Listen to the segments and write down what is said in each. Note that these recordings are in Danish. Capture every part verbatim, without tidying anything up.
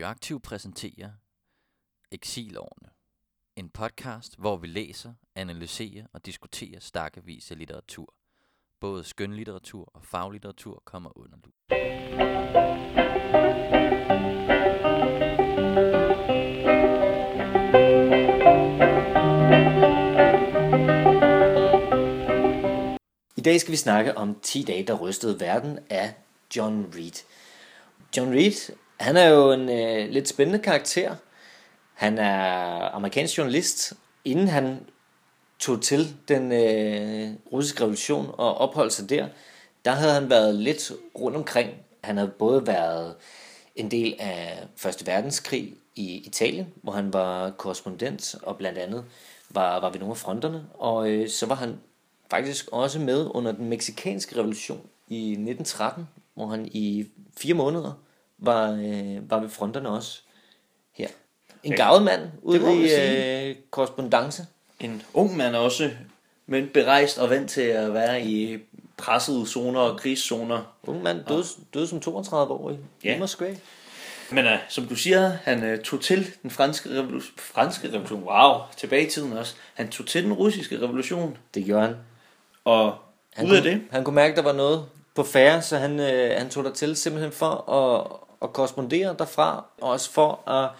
Radioaktiv præsenterer Exilårene, en podcast, hvor vi læser, analyserer og diskuterer stakkevis af litteratur. Både skønlitteratur og faglitteratur kommer under lup. I dag skal vi snakke om ti dage, der rystede verden af John Reed. John Reed, han er jo en øh, lidt spændende karakter. Han er amerikansk journalist, inden han tog til den øh, russiske revolution og opholdt sig der. Der havde han været lidt rundt omkring. Han havde både været en del af Første Verdenskrig i Italien, hvor han var korrespondent, og blandt andet var, var ved nogle af fronterne. Og øh, så var han faktisk også med under den meksikanske revolution i nitten tretten, hvor han i fire måneder var, øh, var ved fronterne også her. En garvet mand ude i øh, korrespondance. En ung mand også, men berejst og vant til at være i pressede zoner og krigszoner. Ung mand døde, døde som toogtredive-årig ja. i Moskva. Men uh, som du siger, han uh, tog til den franske revolution, franske revolution, wow, tilbage i tiden også. Han tog til den russiske revolution. Det gjorde han. Og han ud af kunne, det. Han kunne mærke, der var noget på færre, så han, øh, han tog der til simpelthen for at, at korrespondere derfra, og også for at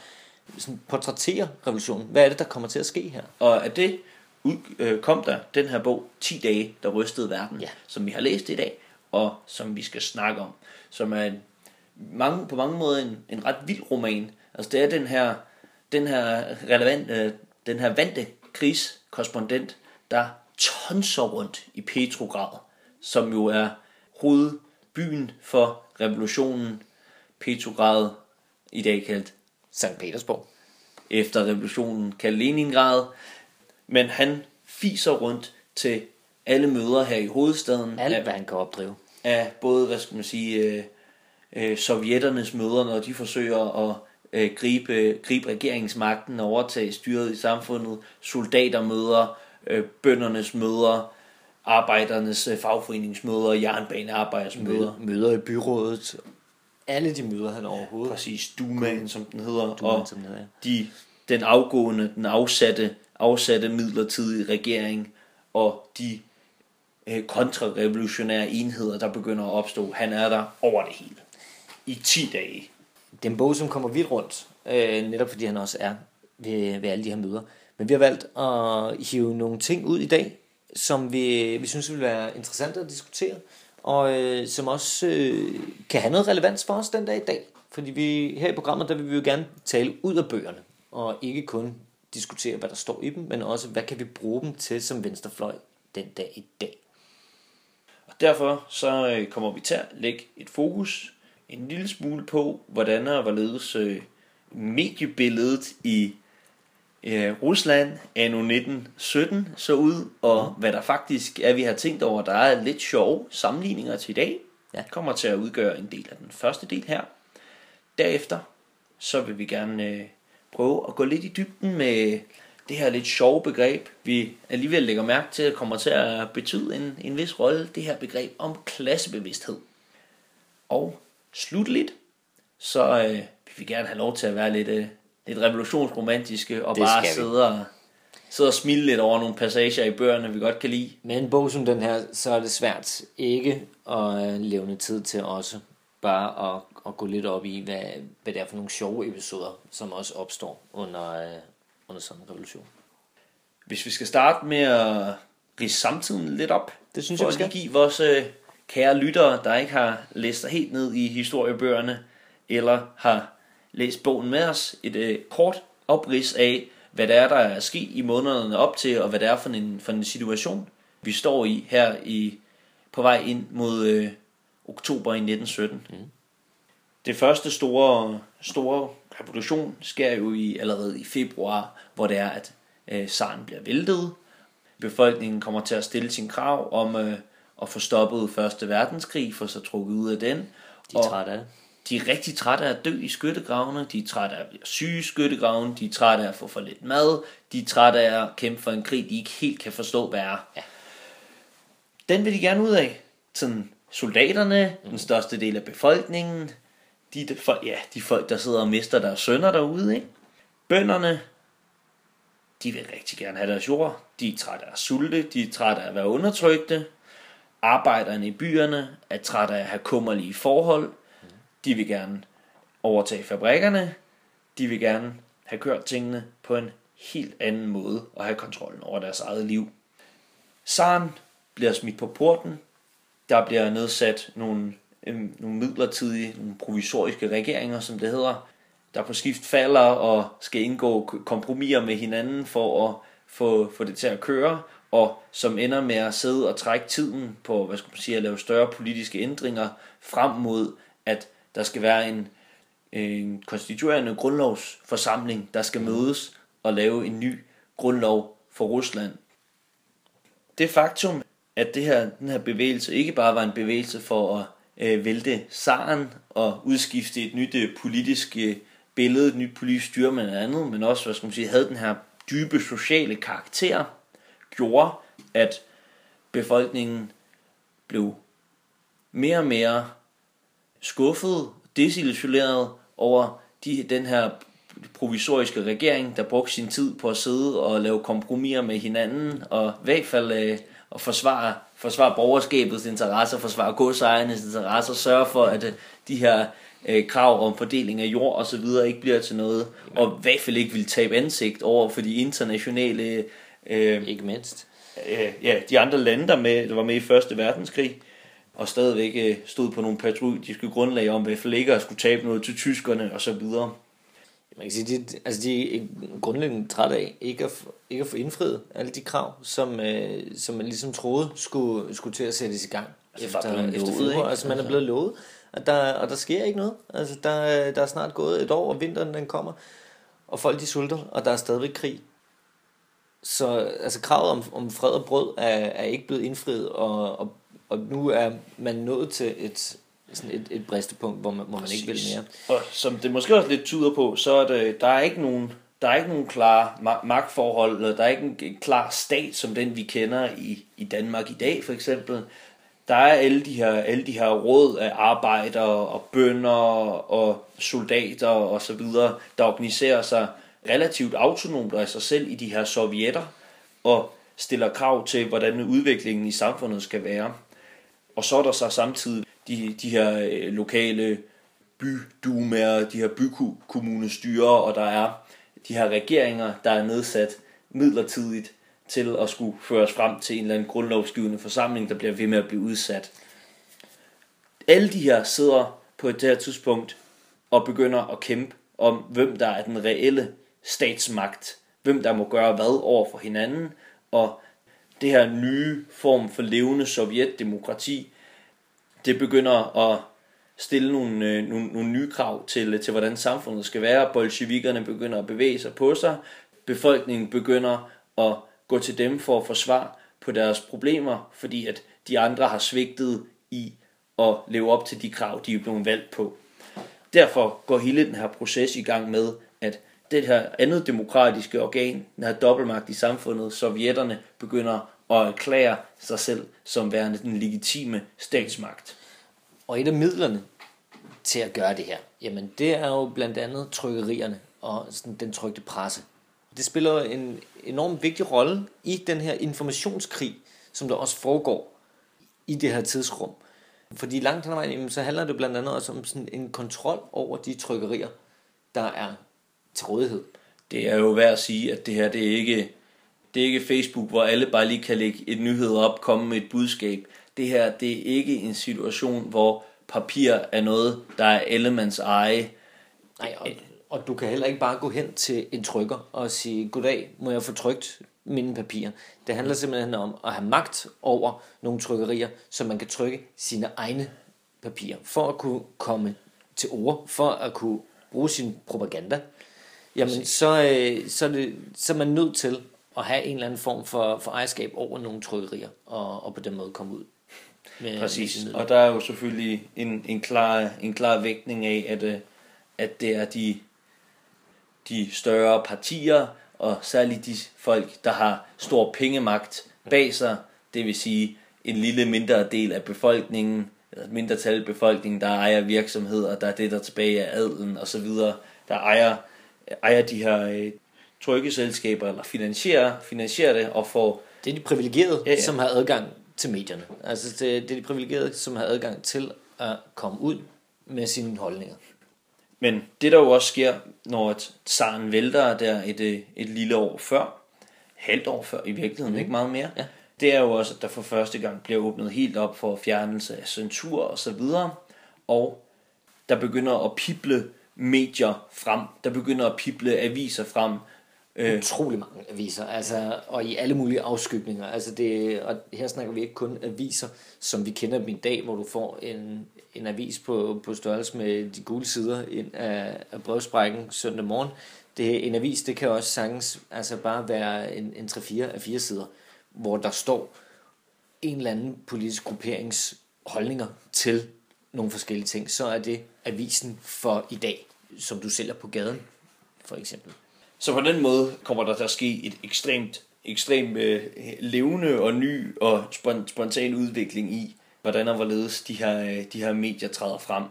sådan portrættere revolutionen. Hvad er det, der kommer til at ske her? Og af det kom der den her bog, ti dage, der rystede verden, ja. som vi har læst i dag, og som vi skal snakke om. Som er en, mange, på mange måder en, en ret vild roman. Altså det er den her, den her relevante, den her vante krigskorrespondent, der tonser rundt i Petrograd, som jo er hovedbyen for revolutionen. Petrograd, i dag kaldt Sankt Petersburg, efter revolutionen kaldt Leningrad. Men han fiser rundt til alle møder her i hovedstaden. Alt, af, hvad han kan opdrive. Af både, hvad skal man sige, øh, øh, sovjetternes møder, når de forsøger at øh, gribe, øh, gribe regeringsmagten og overtage styret i samfundet. Soldatermøder, øh, bøndernes møder, arbejdernes fagforeningsmøder, jernbanearbejdersmøder. Møder i byrådet. Alle de møder, han overhovedet. Ja, præcis. Dumaen, som den hedder. Dumaen, og som den hedder, ja. de, den afgående, den afsatte, afsatte midlertidige regering, og de øh, kontrarevolutionære enheder, der begynder at opstå. Han er der over det hele. I ti dage. Det er en bog, som kommer vidt rundt, øh, netop fordi han også er ved, ved alle de her møder. Men vi har valgt at hive nogle ting ud i dag, som vi, vi synes vil være interessant at diskutere, og øh, som også øh, kan have noget relevans for os den dag i dag. Fordi vi her i programmet, der vil vi jo gerne tale ud af bøgerne, og ikke kun diskutere, hvad der står i dem, men også, hvad kan vi bruge dem til som venstrefløj den dag i dag. Og derfor så kommer vi til at lægge et fokus en lille smule på, hvordan og hvorledes øh, mediebilledet i Rusland anno nitten sytten så ud, og hvad der faktisk er, vi har tænkt over. Der er lidt sjove sammenligninger til i dag. Jeg kommer til at udgøre en del af den første del her. Derefter så vil vi gerne prøve at gå lidt i dybden med det her lidt sjove begreb, vi alligevel lægger mærke til, at kommer til at betyde en, en vis rolle, det her begreb om klassebevidsthed. Og slutligt så øh, vi vil gerne have lov til at være lidt øh, lidt revolutionsromantiske, og det bare sidde og, sidde og smile lidt over nogle passager i bøgerne, vi godt kan lide. Med en bog som den her, så er det svært ikke at levne tid til også bare at, at gå lidt op i, hvad, hvad det er for nogle sjove episoder, som også opstår under, under sådan en revolution. Hvis vi skal starte med at ridse samtiden lidt op, det synes jeg, vi skal give vores kære lyttere, der ikke har læst sig helt ned i historiebøgerne, eller har læs bogen med os, et øh, kort oprids af, hvad der er, der er sket i månederne op til, og hvad det er for en, for en situation, vi står i her i, på vej ind mod øh, oktober i nitten sytten. Mm. Det første store, store revolution sker jo i, allerede i februar, hvor det er, at øh, zaren bliver væltet. Befolkningen kommer til at stille sin krav om øh, at få stoppet Første Verdenskrig, få sig trukket ud af den. De er trætte af det. De er rigtig trætte af at dø i skyttegravene, de er trætte af at blive syge i skyttegravene, de er trætte af at få for lidt mad, de er trætte af at kæmpe for en krig, de ikke helt kan forstå, hvad er. Ja. Den vil de gerne ud af. Sådan soldaterne, mm. den største del af befolkningen, de folk, ja, de folk, der sidder og mister deres sønner derude, ikke? Bønderne, de vil rigtig gerne have deres jord. De er trætte af sulte, de er trætte af at være undertrykte. Arbejderne i byerne er trætte af at have kummerlige forhold. De vil gerne overtage fabrikkerne. De vil gerne have kørt tingene på en helt anden måde og have kontrollen over deres eget liv. Zaren bliver smidt på porten. Der bliver nedsat nogle, øh, nogle midlertidige, nogle provisoriske regeringer, som det hedder, der på skift falder og skal indgå kompromiser med hinanden for at få, få det til at køre, og som ender med at sidde og trække tiden på, hvad skal man sige, at lave større politiske ændringer frem mod, at der skal være en, en konstituerende grundlovsforsamling, der skal mødes og lave en ny grundlov for Rusland. Det faktum, at det her, den her bevægelse ikke bare var en bevægelse for at øh, vælte zaren og udskifte et nyt øh, politisk øh, billede, et nyt politisk styre med noget andet, men også, hvad skal man sige, havde den her dybe sociale karakter, gjorde, at befolkningen blev mere og mere skuffet, desillusioneret over de, den her provisoriske regering, der brugte sin tid på at sidde og lave kompromiser med hinanden, og i hvert fald øh, og forsvare, forsvare borgerskabets interesser, forsvare godsejernes interesser, sørge for, at de her øh, krav om fordeling af jord og så videre ikke bliver til noget, ja. Og i hvert fald ikke vil tabe ansigt over for de internationale... Øh, ikke mindst. Øh, ja, de andre lande, der, med, der var med i Første Verdenskrig, og stadigvæk øh, stod på nogle patriotiske grundlag om, i hvert fald ikke at skulle tabe noget til tyskerne og så videre. Man kan sige, de, altså de er grundlæggende trætte af ikke at, ikke at få indfriet alle de krav, som, øh, som man ligesom troede skulle, skulle til at sættes i gang. Altså, efter, man, efter lovet, ikke? Altså man er blevet lovet, og der, og der sker ikke noget. Altså der, der er snart gået et år, og vinteren den kommer, og folk de sulter, og der er stadigvæk krig. Så altså kravet om, om fred og brød er, er ikke blevet indfriet, og, og, og nu er man nået til et... sådan et, et bristepunkt, hvor man, hvor man ikke vil mere. Og som det måske også lidt tyder på, så er det, der er ikke nogen, der er ikke nogen klare ma- magtforhold, eller der er ikke en klar stat, som den vi kender i, i Danmark i dag, for eksempel. Der er alle de her, alle de her råd af arbejdere og bønder og soldater og så videre, der organiserer sig relativt autonomt af sig selv i de her sovjetter, og stiller krav til, hvordan udviklingen i samfundet skal være. Og så er der så samtidig De, de her øh, lokale bydumaer, de her bykommunestyrer, og der er de her regeringer, der er nedsat midlertidigt til at skulle føres frem til en eller anden grundlovsgivende forsamling, der bliver ved med at blive udsat. Alle de her sidder på et her tidspunkt og begynder at kæmpe om, hvem der er den reelle statsmagt, hvem der må gøre hvad over for hinanden, og det her nye form for levende sovjetdemokrati, det begynder at stille nogle, øh, nogle, nogle nye krav til, til, hvordan samfundet skal være. Bolsjevikerne begynder at bevæge sig på sig. Befolkningen begynder at gå til dem for at få svar på deres problemer, fordi at de andre har svigtet i at leve op til de krav, de er blevet valgt på. Derfor går hele den her proces i gang med, at det her andet demokratiske organ, den her dobbeltmagt i samfundet, sovjetterne, begynder og erklærer sig selv som værende den legitime statsmagt. Og et af midlerne til at gøre det her, jamen det er jo blandt andet trykkerierne og den trykte presse. Det spiller en enormt vigtig rolle i den her informationskrig, som der også foregår i det her tidsrum. Fordi langt hen ad vejen, så handler det blandt andet også om sådan en kontrol over de trykkerier, der er til rådighed. Det er jo værd at sige, at det her det er ikke... Det er ikke Facebook, hvor alle bare lige kan lægge et nyhed op, komme med et budskab. Det her, det er ikke en situation, hvor papir er noget, der er allemands eje. Nej, og, og du kan heller ikke bare gå hen til en trykker og sige, goddag, må jeg få trykt mine papirer. Det handler simpelthen om at have magt over nogle trykkerier, så man kan trykke sine egne papirer, for at kunne komme til ord, for at kunne bruge sin propaganda. Jamen, så, så, det, så er man nødt til og have en eller anden form for, for ejerskab over nogle trykkerier, og, og på den måde komme ud. Med, Præcis, med og der er jo selvfølgelig en, en, klar, en klar vægtning af, at, at det er de, de større partier, og særligt de folk, der har stor pengemagt bag sig, det vil sige en lille mindre del af befolkningen, mindretal i befolkningen, der ejer virksomheder, der er det, der tilbage af adelen og så videre, der ejer, ejer de her øh, trykkeselskaber, eller finansierer, finansierer det og får... Det er de privilegerede, ja, ja. som har adgang til medierne. Altså det, det er de privilegerede, som har adgang til at komme ud med sine holdninger. Men det der jo også sker, når et tsaren vælter der et, et lille år før, halvt år før i virkeligheden, mm. ikke meget mere, ja. Det er jo også, at der for første gang bliver åbnet helt op for fjernelse af censur og så videre, og der begynder at pible medier frem, der begynder at pible aviser frem. Utrolig mange aviser, altså, og i alle mulige afskygninger. Altså det, og her snakker vi ikke kun aviser, som vi kender dem i dag, hvor du får en, en avis på, på størrelse med de gule sider ind af, af brevsprækken søndag morgen. Det, en avis, det kan også sagtens altså bare være en, en tre fire af fire sider, hvor der står en eller anden politisk grupperings holdninger til nogle forskellige ting. Så er det avisen for i dag, som du sælger på gaden, for eksempel. Så på den måde kommer der til at ske et ekstremt, ekstremt øh, levende og ny og spontan udvikling i, hvordan og hvorledes de her, øh, de her medier træder frem.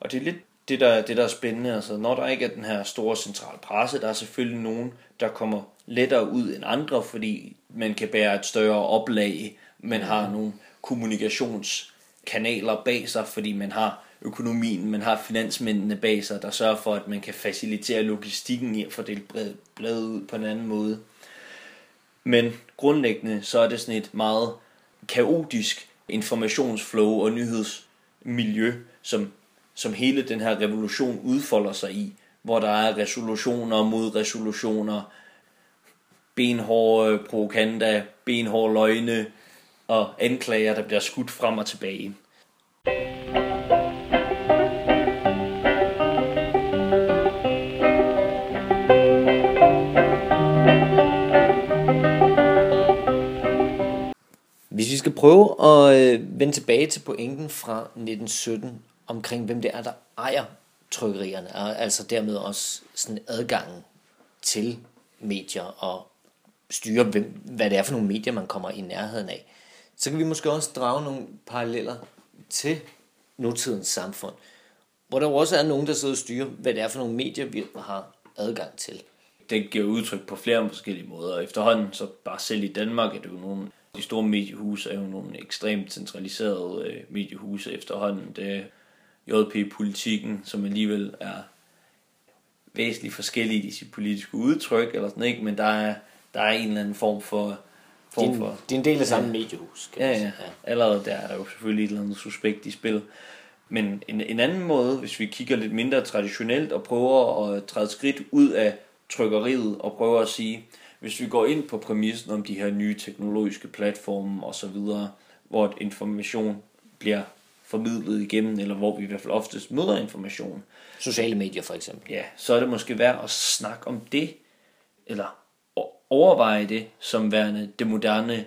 Og det er lidt det, der, det, der er spændende. Altså, når der ikke er den her store centrale presse, der er selvfølgelig nogen, der kommer lettere ud end andre, fordi man kan bære et større oplag, man har nogle kommunikationskanaler bag sig, fordi man har økonomien, man har finansmændene bag sig, der sørger for, at man kan facilitere logistikken i at fordele bladet ud på en anden måde. Men grundlæggende, så er det sådan et meget kaotisk informationsflow og nyhedsmiljø, som, som hele den her revolution udfolder sig i, hvor der er resolutioner mod resolutioner, benhårde propaganda, benhårde løgne og anklager, der bliver skudt frem og tilbage. Hvis vi skal prøve at vende tilbage til pointen fra nitten sytten omkring, hvem det er, der ejer trykkerierne, og altså dermed også sådan adgangen til medier og styre, hvem, hvad det er for nogle medier, man kommer i nærheden af, så kan vi måske også drage nogle paralleller til nutidens samfund, hvor der også er nogen, der sidder og styrer, hvad det er for nogle medier, vi har adgang til. Det giver udtryk på flere forskellige måder, og efterhånden, så bare selv i Danmark, er det jo nogle... De store mediehuse er jo nogle ekstremt centraliserede mediehuse efterhånden. Det J P-politikken, som alligevel er væsentligt forskelligt i sit politiske udtryk, eller sådan, ikke? Men der er, der er en eller anden form for... form det, er en, for det er en del af samme mediehus, kan ja, ja. ja, allerede der er der jo selvfølgelig et eller andet suspekt i spil. Men en, en anden måde, hvis vi kigger lidt mindre traditionelt og prøver at træde skridt ud af trykkeriet og prøver at sige... Hvis vi går ind på præmissen om de her nye teknologiske platforme osv., hvor information bliver formidlet igennem, eller hvor vi i hvert fald oftest møder information. Sociale medier for eksempel. Ja, så er det måske værd at snakke om det, eller overveje det som værende det moderne,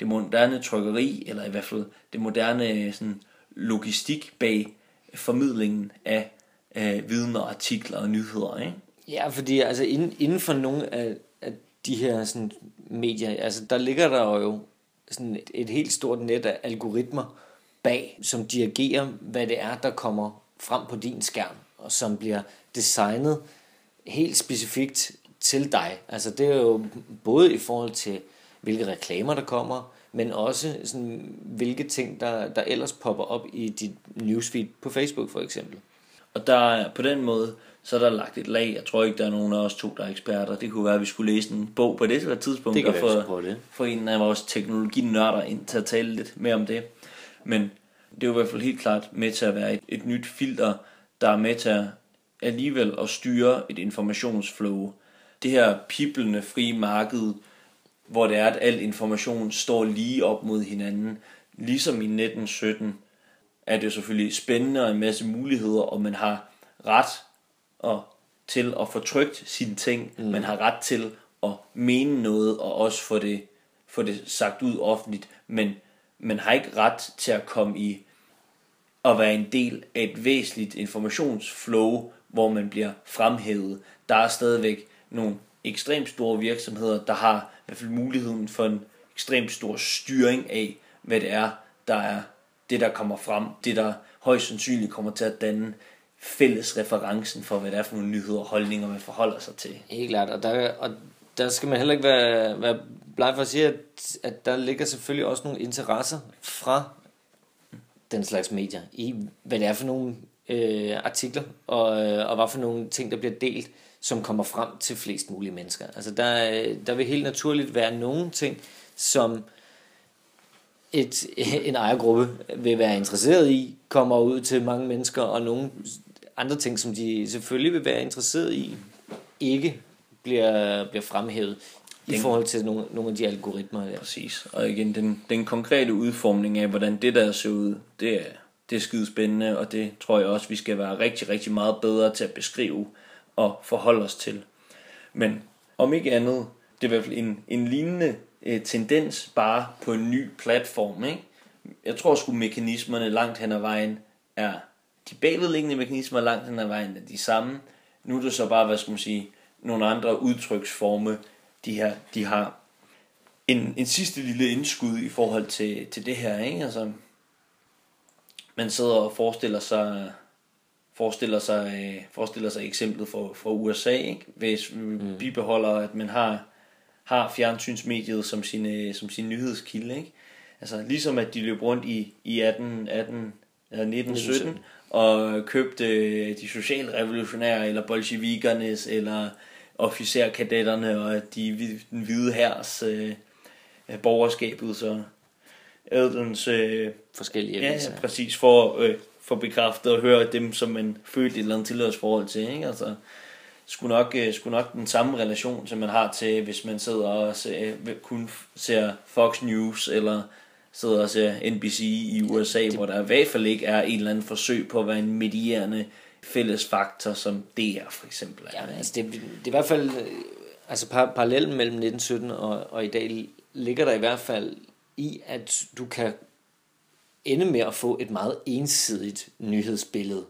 det moderne trykkeri, eller i hvert fald det moderne sådan, logistik bag formidlingen af, af viden og artikler og nyheder. Ikke? Ja, fordi altså inden, inden for nogle af... de her sådan, medier, altså der ligger der jo sådan et, et helt stort net af algoritmer bag, som dirigerer, hvad det er, der kommer frem på din skærm, og som bliver designet helt specifikt til dig. Altså det er jo både i forhold til, hvilke reklamer der kommer, men også sådan, hvilke ting, der, der ellers popper op i dit newsfeed på Facebook for eksempel. Og der på den måde, så er der lagt et lag. Jeg tror ikke, der er nogen af os to, der er eksperter. Det kunne være, at vi skulle læse en bog på det eller tidspunkt. Det kan være, for en af vores teknologinørder ind til at tale lidt mere om det. Men det er jo i hvert fald helt klart med til at være et, et nyt filter, der er med til at alligevel at styre et informationsflow. Det her piblende frie marked, hvor det er, at al information står lige op mod hinanden. Ligesom i nitten sytten er det selvfølgelig spændende og en masse muligheder, og man har ret og til at få trykt sine ting, mm. man har ret til at mene noget, og også få det, få det sagt ud offentligt, men man har ikke ret til at komme i at være en del af et væsentligt informationsflow, hvor man bliver fremhævet. Der er stadigvæk nogle ekstremt store virksomheder, der har i hvert fald muligheden for en ekstremt stor styring af, hvad det er, der er det, der kommer frem, det, der højst sandsynligt kommer til at danne fælles referencen for, hvad det er for nogle nyheder og holdninger, man forholder sig til. Helt klart, og der, og der skal man heller ikke være, være bleg for at sige, at, at der ligger selvfølgelig også nogle interesser fra den slags medier, i hvad det er for nogle øh, artikler, og, og hvad for nogle ting, der bliver delt, som kommer frem til flest mulige mennesker. Altså der, der vil helt naturligt være nogle ting, som et, en ejergruppe vil være interesseret i, kommer ud til mange mennesker, og nogle andre ting, som de selvfølgelig vil være interesseret i, ikke bliver, bliver fremhævet den, i forhold til nogle, nogle af de algoritmer. Ja. Præcis, og igen, den, den konkrete udformning af, hvordan det der ser ud, det er, det er skide spændende, og det tror jeg også, vi skal være rigtig, rigtig meget bedre til at beskrive og forholde os til. Men om ikke andet, det er i hvert fald en, en lignende eh, tendens, bare på en ny platform, ikke? Jeg tror sgu mekanismerne langt hen ad vejen er, de bagvedliggende mekanismer langt hen ad vejen er de samme. Nu er det så bare, hvad skal man sige, nogle andre udtryksforme, de her, de har en, en sidste lille indskud i forhold til, til det her, ikke? Altså, man sidder og forestiller sig forestiller sig, øh, forestiller sig eksemplet fra, fra U S A, ikke? Hvis mm. bibeholder, at man har, har fjernsynsmediet som sin, som sin nyhedskilde, ikke? Altså ligesom at de løb rundt i, i nitten sytten og købte øh, de socialrevolutionære eller bolsjevikernes eller officerkadetterne og de, den hvide hærs øh, borgerskabet, så ædelens øh, forskellige ja, ja, præcis for øh, for bekræftet og høre dem, som man følte et eller andet tilhørsforhold til, ikke? Altså, skulle nok, skulle nok den samme relation, som man har til, hvis man sidder og ser, kun ser Fox News, eller sidder og ser N B C i U S A, ja, det, hvor der i hvert fald ikke er en eller anden forsøg på at være en medierende fælles faktor, som D R for eksempel er. Ja, altså det, det er i hvert fald, altså par, parallellen mellem nitten sytten og, og i dag, ligger der i hvert fald i, at du kan ende med at få et meget ensidigt nyhedsbillede.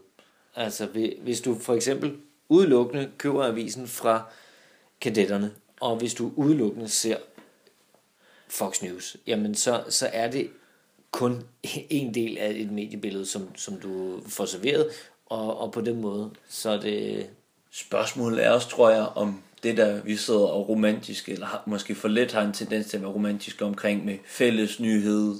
Altså hvis du for eksempel udelukkende køber avisen fra kadetterne, og hvis du udelukkende ser Fox News, jamen så, så er det kun en del af et mediebillede, som, som du får serveret, og, og på den måde, så er det... Spørgsmålet er også, tror jeg, om det der, vi sidder og romantisk, eller måske for let har en tendens til at være romantisk omkring med fælles nyhed,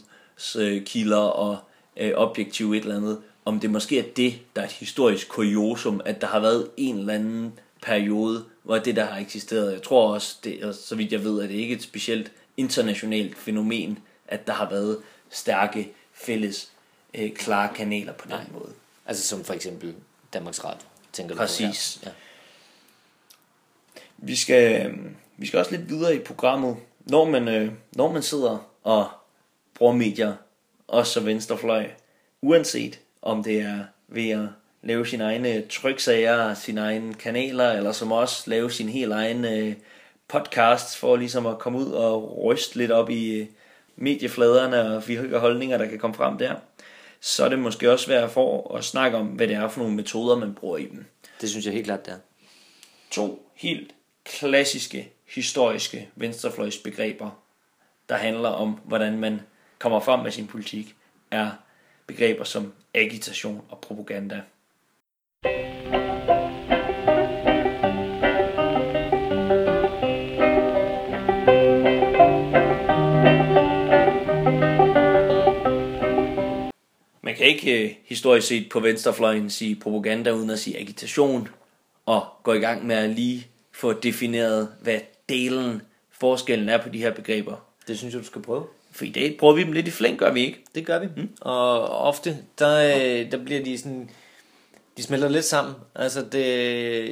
kilder og øh, objektiv et eller andet, om det måske er det, der er et historisk kuriosum, at der har været en eller anden periode, hvor det der har eksisteret. Jeg tror også, det, og så vidt jeg ved, at det ikke er et specielt internationalt fænomen, at der har været stærke fælles øh, klare kanaler på den Nej. måde. Altså som for eksempel Danmarks Radio, tænker Præcis. du på? Præcis. Ja. Vi skal, vi skal også lidt videre i programmet. Når man, øh, når man sidder og brugermedier, også venstrefløj, uanset om det er ved at lave sine egne tryksager, sine egne kanaler, eller som også lave sin helt egen øh, podcast, for ligesom at komme ud og ryste lidt op i øh, mediefladerne og hvilke holdninger, der kan komme frem der, så er det måske også værd for at snakke om, hvad det er for nogle metoder, man bruger i dem. Det synes jeg helt klart, det er. To helt klassiske, historiske venstrefløjsbegreber, der handler om, hvordan man kommer frem med sin politik, er begreber som agitation og propaganda. Man kan ikke historisk set på venstrefløjen sige propaganda uden at sige agitation, og gå i gang med at lige få defineret, hvad delen, forskellen er på de her begreber. Det synes jeg, du skal prøve. For i dag prøver vi dem lidt i flæng, gør vi ikke? Det gør vi. Mm. Og ofte, der, der bliver de sådan... De smelter lidt sammen. Altså, det,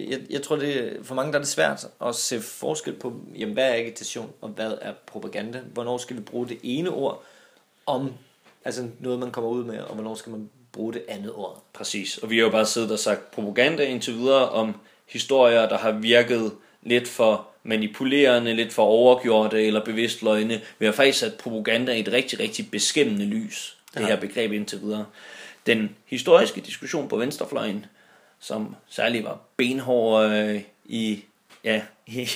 jeg, jeg tror, det, for mange der er det svært at se forskel på, jamen, hvad er agitation, og hvad er propaganda? Hvornår skal vi bruge det ene ord om altså noget, man kommer ud med, og hvornår skal man bruge det andet ord? Præcis. Og vi har jo bare siddet og sagt propaganda indtil videre om historier, der har virket lidt for... manipulerende, lidt for overgjorte eller bevidst løgne. Vi har faktisk sat propaganda i et rigtig, rigtig beskæmmende lys, det ja. her begreb indtil videre. Den historiske diskussion på venstrefløjen, som særligt var benhård øh, i, ja, i,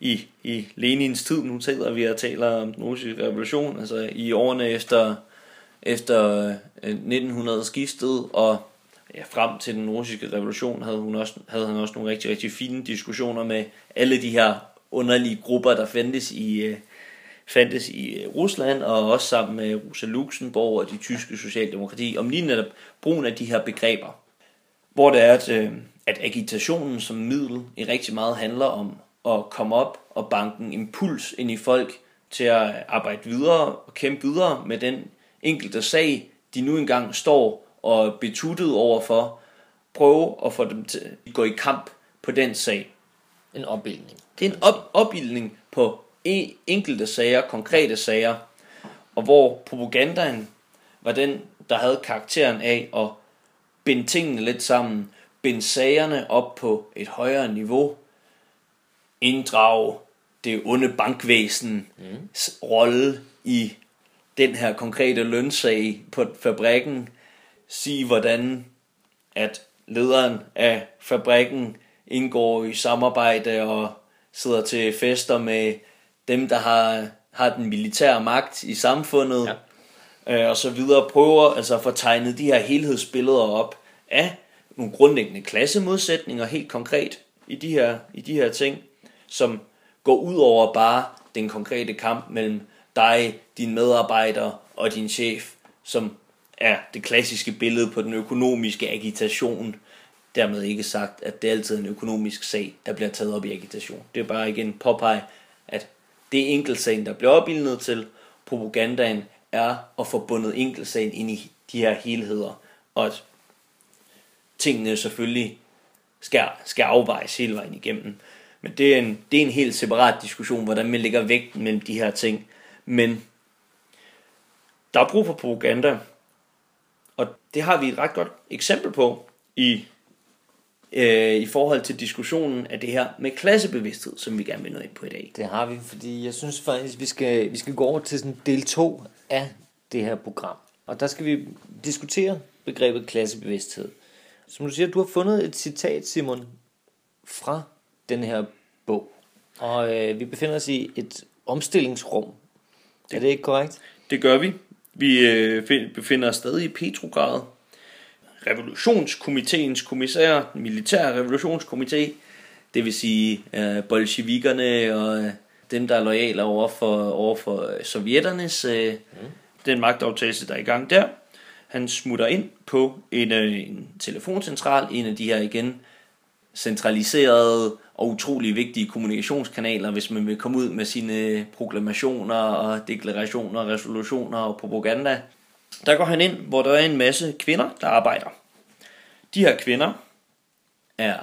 i, i Lenins tid, nu taler vi og taler om den russiske revolution, altså i årene efter efter nitten hundrede skiftet og ja, frem til den russiske revolution havde, hun også, havde han også nogle rigtig, rigtig fine diskussioner med alle de her underlige grupper, der fandtes i, fandtes i Rusland, og også sammen med Rosa Luxemburg og de tyske socialdemokrati, om lige netop brugen af de her begreber, hvor det er, at, at agitationen som middel i rigtig meget handler om at komme op og banke en impuls ind i folk til at arbejde videre og kæmpe videre med den enkelte sag, de nu engang står og betuttet overfor, prøve at få dem til at gå i kamp på den sag. En opbildning. Det er en op- opbildning på enkelte sager, konkrete sager, og hvor propagandaen var den, der havde karakteren af at binde tingene lidt sammen, binde sagerne op på et højere niveau, inddrage det onde bankvæsens mm. rolle i den her konkrete lønsag på fabrikken, sige hvordan at lederen af fabrikken indgår i samarbejde og sidder til fester med dem, der har, har den militære magt i samfundet, ja. øh, og så videre, prøver altså at få tegnet de her helhedsbilleder op af nogle grundlæggende klassemodsætninger helt konkret i de her, i de her ting, som går ud over bare den konkrete kamp mellem dig, din medarbejder og din chef, som er det klassiske billede på den økonomiske agitation. Dermed ikke sagt, at det altid er en økonomisk sag, der bliver taget op i agitation. Det er bare igen påpege, at det er enkeltsagen, der bliver opildnet til. Propagandaen er at få bundet enkeltsagen ind i de her helheder, og at tingene selvfølgelig skal, skal afvejes hele vejen igennem. Men det er en, det er en helt separat diskussion, hvordan man lægger vægten mellem de her ting. Men der er brug for propaganda, og det har vi et ret godt eksempel på i, øh, i forhold til diskussionen af det her med klassebevidsthed, som vi gerne vil nå ind på i dag. Det har vi, fordi jeg synes faktisk, vi skal, vi skal gå over til sådan del to af det her program. Og der skal vi diskutere begrebet klassebevidsthed. Som du siger, du har fundet et citat, Simon, fra den her bog. Og øh, vi befinder os i et omstillingsrum. Det, er det ikke korrekt? Det gør vi. Vi øh, befinder os stadig i Petrograd. Revolutionskomiteens kommissær, den militære revolutionskomité, det vil sige øh, bolsjevikerne og øh, dem, der er lojale over for, over for sovjetternes, øh, mm. den magtaftagelse, der er i gang der. Han smutter ind på en, øh, en telefoncentral, en af de her igen centraliserede og utrolig vigtige kommunikationskanaler, hvis man vil komme ud med sine proklamationer og deklarationer, resolutioner og propaganda. Der går han ind, hvor der er en masse kvinder, der arbejder. De her kvinder er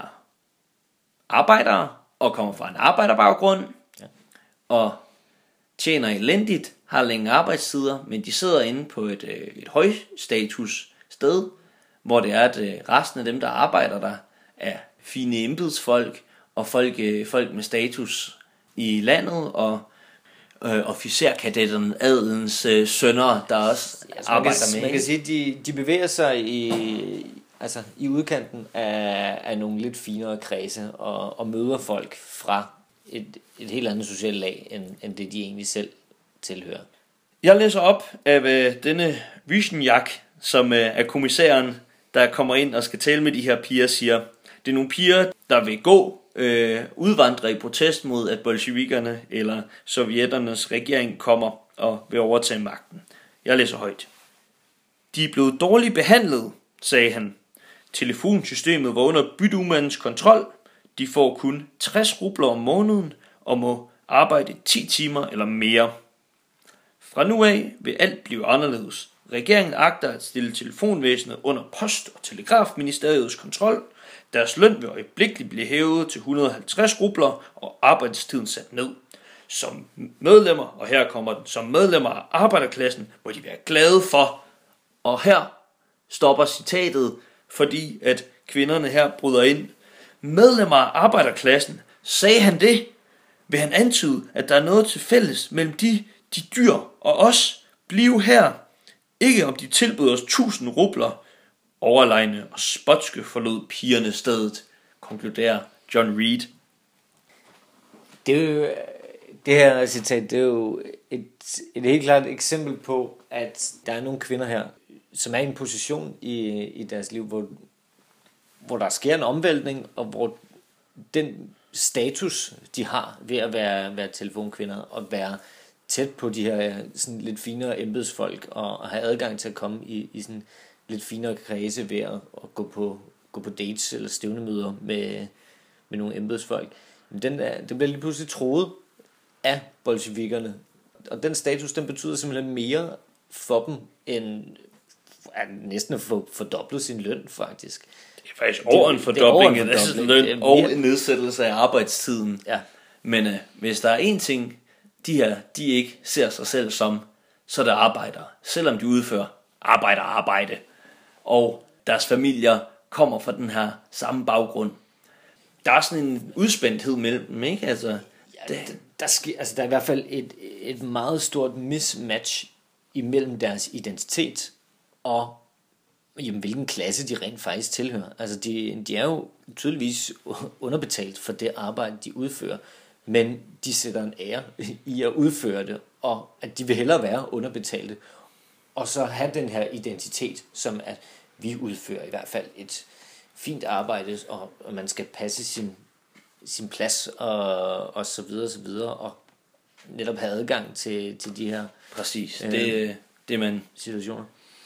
arbejdere og kommer fra en arbejderbaggrund og tjener elendigt, har længe arbejdstider, men de sidder inde på et, et højstatus sted, hvor det er, at resten af dem, der arbejder der, er fine embedsfolk og folk, øh, folk med status i landet, og øh, officerkadetterne, adelens øh, sønner, der også altså, arbejder man kan, med. Man kan sige, at de, de bevæger sig i, altså, i udkanten af, af nogle lidt finere kredse, og, og møder folk fra et, et helt andet socialt lag, end, end det de egentlig selv tilhører. Jeg læser op af øh, denne Vyshniak, som øh, er kommissæren, der kommer ind og skal tale med de her piger, siger, det er nogle piger, der vil gå, øh, udvandre i protest mod, at bolsjevikerne eller sovjetternes regering kommer og vil overtage magten. Jeg læser højt. De er blevet dårligt behandlet, sagde han. Telefonsystemet var under bydumandens kontrol. De får kun tres rubler om måneden og må arbejde ti timer eller mere. Fra nu af vil alt blive anderledes. Regeringen agter at stille telefonvæsenet under post- og telegrafministeriets kontrol. Deres løn vil øjeblikkeligt blive hævet til et hundrede og halvtreds rubler og arbejdstiden sat ned. Som medlemmer, og her kommer den, som medlemmer af arbejderklassen må de være glade for. Og her stopper citatet, fordi at kvinderne her bryder ind. Medlemmer af arbejderklassen, sagde han det? Vil han antyde, at der er noget til fælles mellem de, de dyr og os? Bliv her. Ikke om de tilbød os tusind rubler. Overlegne og spotske forlod pigerne stedet, konkluderer John Reed. Det er jo, det her citat, det er jo et, et helt klart eksempel på, at der er nogle kvinder her, som er i en position i, i deres liv, hvor, hvor der sker en omvæltning, og hvor den status, de har ved at være, være telefonkvinder og være tæt på de her sådan lidt finere embedsfolk og, og have adgang til at komme i, i sådan lidt finere kredse ved at, at gå, på, gå på dates eller stævnemøder med, med nogle embedsfolk. Men den, der, den bliver lige pludselig troet af bolsjevikerne. Og den status, den betyder simpelthen mere for dem, end at næsten at få fordoblet sin løn faktisk. Det er faktisk over en fordobling, en fordobling. Løn og en nedsættelse af arbejdstiden. Ja. Men øh, hvis der er én ting, de her, de ikke ser sig selv som, så der arbejdere, selvom de udfører arbejder arbejde, og deres familier kommer fra den her samme baggrund. Der er sådan en udspændthed mellem dem, ikke? Altså, ja, det, der, sker, altså, der er i hvert fald et, et meget stort mismatch imellem deres identitet og jamen, hvilken klasse de rent faktisk tilhører. Altså, de, de er jo tydeligvis underbetalt for det arbejde, de udfører, men de sætter en ære i at udføre det, og at de vil hellere være underbetalte, og så have den her identitet, som at vi udfører i hvert fald et fint arbejde, og, og man skal passe sin, sin plads, og, og så videre, og så videre, og netop have adgang til, til de her præcis, øh, det, det man situationer.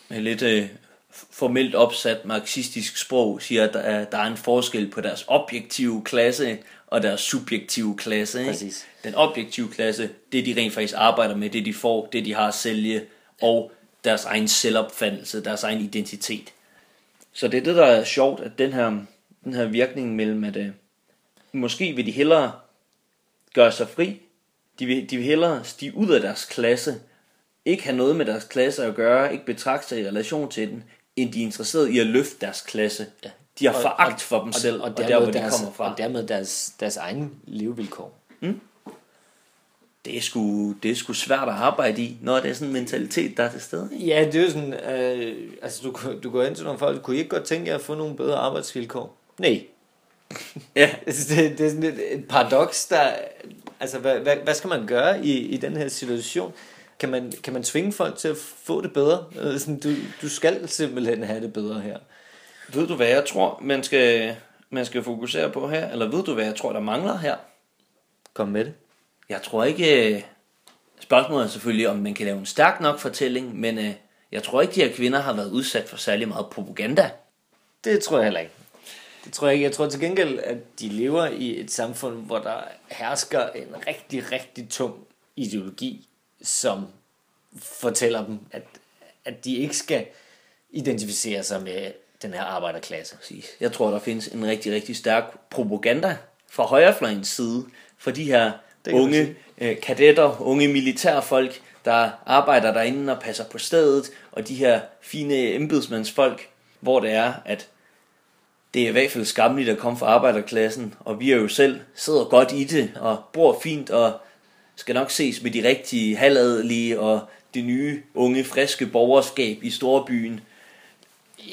Med lidt øh, formelt opsat marxistisk sprog siger, at der er, der er en forskel på deres objektive klasse og deres subjektive klasse. Præcis. Den objektive klasse, det de rent faktisk arbejder med, det de får, det de har at sælge, og deres egen selvopfattelse, deres egen identitet. Så det er det, der er sjovt, at den her, den her virkning mellem, at øh, måske vil de hellere gøre sig fri, de vil, de vil hellere stige ud af deres klasse, ikke have noget med deres klasse at gøre, ikke betragte sig i relation til den, end de er interesseret i at løfte deres klasse. Ja. De har og, foragt for dem og, selv, og, og, dermed og der, hvor deres, de kommer fra. Og dermed deres, deres egen levevilkår. Mm? Det er, sgu, det er sgu svært at arbejde i, når det er sådan en mentalitet, der er til stede. Ja, det er jo sådan, øh, altså du, du går ind til nogle folk, kunne I ikke godt tænke jer at få nogle bedre arbejdsvilkår? Nej. Ja. det, det er sådan et, et paradoks, der, altså hvad, hvad, hvad skal man gøre i, i den her situation? Kan man, kan man tvinge folk til at få det bedre? Sådan, du, du skal simpelthen have det bedre her. Ved du, hvad jeg tror, man skal, man skal fokusere på her? Eller ved du, hvad jeg tror, der mangler her? Kom med det. Jeg tror ikke... Spørgsmålet er selvfølgelig, om man kan lave en stærk nok fortælling, men jeg tror ikke, de her kvinder har været udsat for særlig meget propaganda. Det tror jeg heller ikke. Det tror jeg ikke. Jeg tror til gengæld, at de lever i et samfund, hvor der hersker en rigtig, rigtig tung ideologi, som fortæller dem, at, at de ikke skal identificere sig med den her arbejderklasse. Jeg tror, der findes en rigtig, rigtig stærk propaganda fra højrefløjens side for de her unge øh, kadetter, unge militærfolk, der arbejder derinde og passer på stedet, og de her fine embedsmandsfolk, hvor det er, at det er i hvert fald skamligt at komme fra arbejderklassen, og vi er jo selv sidder godt i det og bor fint og skal nok ses med de rigtige halvadelige og det nye, unge, friske borgerskab i storbyen.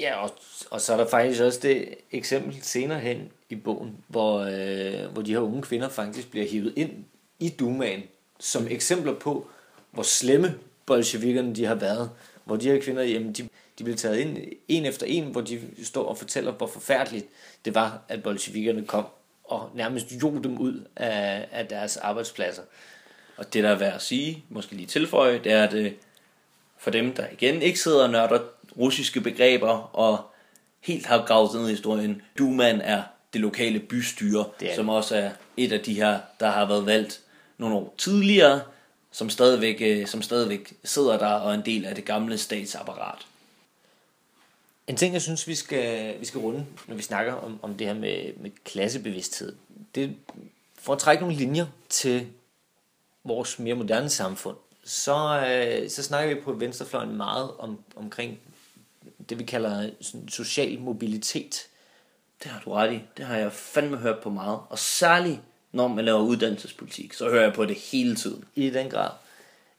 Ja, og, og så er der faktisk også det eksempel senere hen i bogen, hvor, øh, hvor de her unge kvinder faktisk bliver hivet ind i Dumaen, som eksempler på, hvor slemme bolsjevikerne de har været. Hvor de her kvinder, jamen, de, de bliver taget ind en efter en, hvor de står og fortæller, hvor forfærdeligt det var, at bolsjevikerne kom og nærmest jog dem ud af, af deres arbejdspladser. Og det, der er værd at sige, måske lige tilføje, det er, at øh, for dem, der igen ikke sidder og nørder russiske begreber og helt har gravet ned i historien, Dumaen er det lokale bystyre, det er som også er et af de her, der har været valgt nogle år tidligere, som stadigvæk, øh, som stadigvæk sidder der og er en del af det gamle statsapparat. En ting, jeg synes, vi skal, vi skal runde, når vi snakker om, om det her med, med klassebevidsthed, det for at trække nogle linjer til vores mere moderne samfund, så, øh, så snakker vi på venstrefløjen meget om, omkring det, vi kalder sådan, social mobilitet. Det har du ret i. Det har jeg fandme hørt på meget. Og særligt, når man laver uddannelsespolitik, så hører jeg på det hele tiden. I den grad.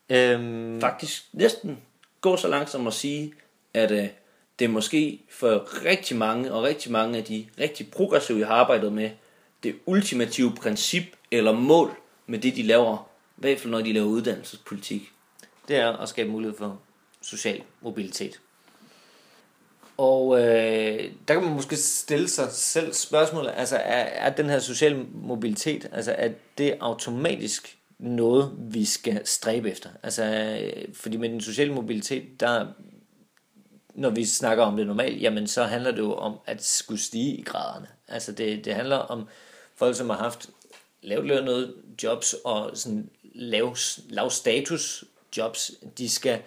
Øhm... Faktisk næsten gå så langt som at sige, at øh, det måske for rigtig mange, og rigtig mange af de rigtig progressive, jeg har arbejdet med, det ultimative princip eller mål med det, de laver, i hvert fald når de laver uddannelsespolitik. Det er at skabe mulighed for social mobilitet. Og øh, der kan man måske stille sig selv spørgsmålet, altså er, er den her social mobilitet, altså er det automatisk noget, vi skal stræbe efter? Altså, fordi med den sociale mobilitet, der, når vi snakker om det normalt, jamen så handler det jo om at skulle stige i graderne. Altså det, det handler om folk, som har haft lavt lønnet jobs og sådan lav, lav status jobs, de skal...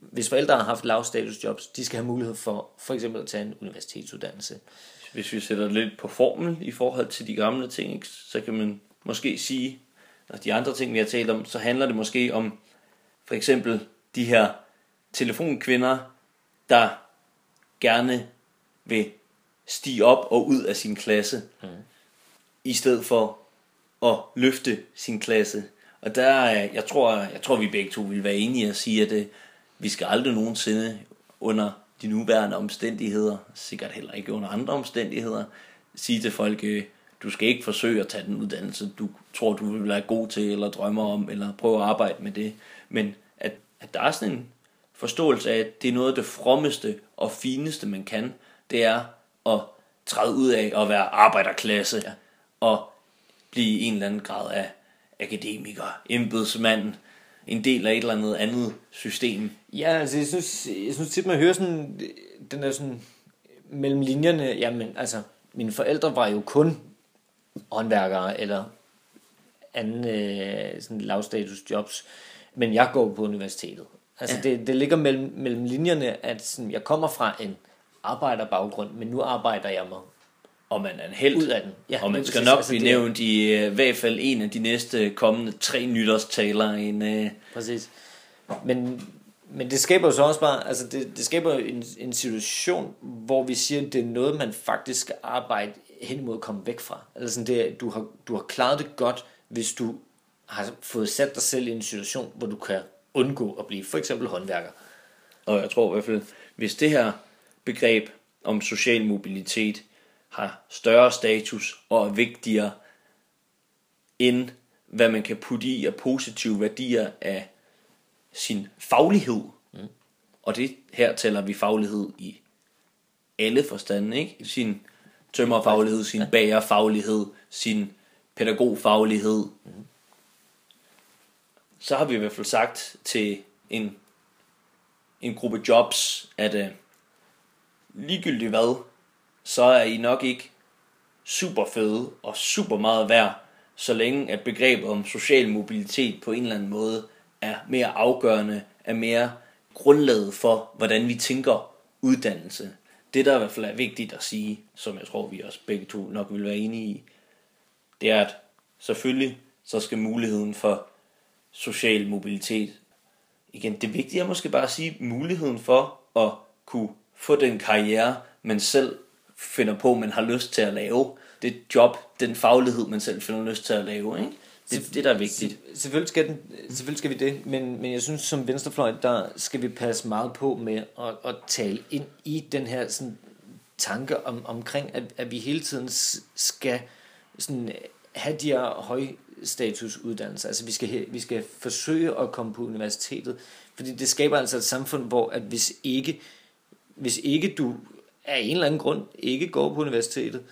Hvis forældre har haft lavstatusjobs, de skal have mulighed for for eksempel at tage en universitetsuddannelse. Hvis vi sætter lidt på formel i forhold til de gamle ting, så kan man måske sige, at de andre ting, vi har talt om, så handler det måske om for eksempel de her telefonkvinder, der gerne vil stige op og ud af sin klasse, mm. i stedet for at løfte sin klasse. Og der, jeg tror, jeg tror vi begge to vil være enige at sige, at det vi skal aldrig nogensinde under de nuværende omstændigheder, sikkert heller ikke under andre omstændigheder, sige til folk, du skal ikke forsøge at tage den uddannelse, du tror, du vil være god til, eller drømmer om, eller prøve at arbejde med det. Men at, at der er sådan en forståelse af, at det er noget af det frommeste og fineste, man kan, det er at træde ud af at være arbejderklasse, ja. Og blive i en eller anden grad af akademiker, embedsmand, en del af et eller andet andet system. Ja, altså jeg synes, jeg synes tit, man hører sådan, den der sådan, mellem linjerne, jamen altså, mine forældre var jo kun håndværkere, eller anden øh, sådan lavstatus jobs, men jeg går på universitetet. Altså ja. det, det ligger mellem, mellem linjerne, at sådan, jeg kommer fra en arbejderbaggrund, men nu arbejder jeg mig. Og man er en held, ud af den. Ja, og man skal nok altså blive det... nævnt i uh, hvert fald en af de næste kommende tre nytårstaler. En, uh... Præcis. Men, men det skaber jo så også bare, altså det, det skaber en, en situation, hvor vi siger, at det er noget, man faktisk skal arbejde hen imod at komme væk fra. Altså sådan det, du har, du har klaret det godt, hvis du har fået sat dig selv i en situation, hvor du kan undgå at blive for eksempel håndværker. Og jeg tror i hvert fald, hvis det her begreb om social mobilitet har større status og er vigtigere end hvad man kan putte i af positive værdier af sin faglighed. Mm. Og det her tæller vi faglighed i alle forstanden, ikke? Sin tømmerfaglighed, sin bagerfaglighed, sin pædagogfaglighed. Mm. Så har vi i hvert fald sagt til en, en gruppe jobs, at uh, ligegyldigt hvad, så er I nok ikke super fede og super meget værd, så længe at begrebet om social mobilitet på en eller anden måde er mere afgørende, er mere grundlaget for, hvordan vi tænker uddannelse. Det, der i hvert fald er vigtigt at sige, som jeg tror, vi også begge to nok vil være enige i, det er, at selvfølgelig så skal muligheden for social mobilitet, igen, det vigtige er måske bare at sige, muligheden for at kunne få den karriere, man selv finder på, man har lyst til at lave, det job, den faglighed, man selv finder lyst til at lave, ikke? Det, det der er vigtigt. Selvfølgelig skal, den, selvfølgelig skal vi det, men, men jeg synes, som venstrefløj, der skal vi passe meget på med at, at tale ind i den her sådan, tanke om, omkring, at, at vi hele tiden skal sådan, have de her højstatusuddannelser. Altså vi skal, vi skal forsøge at komme på universitetet, fordi det skaber altså et samfund, hvor at hvis ikke, hvis ikke du af en eller anden grund ikke går på universitetet,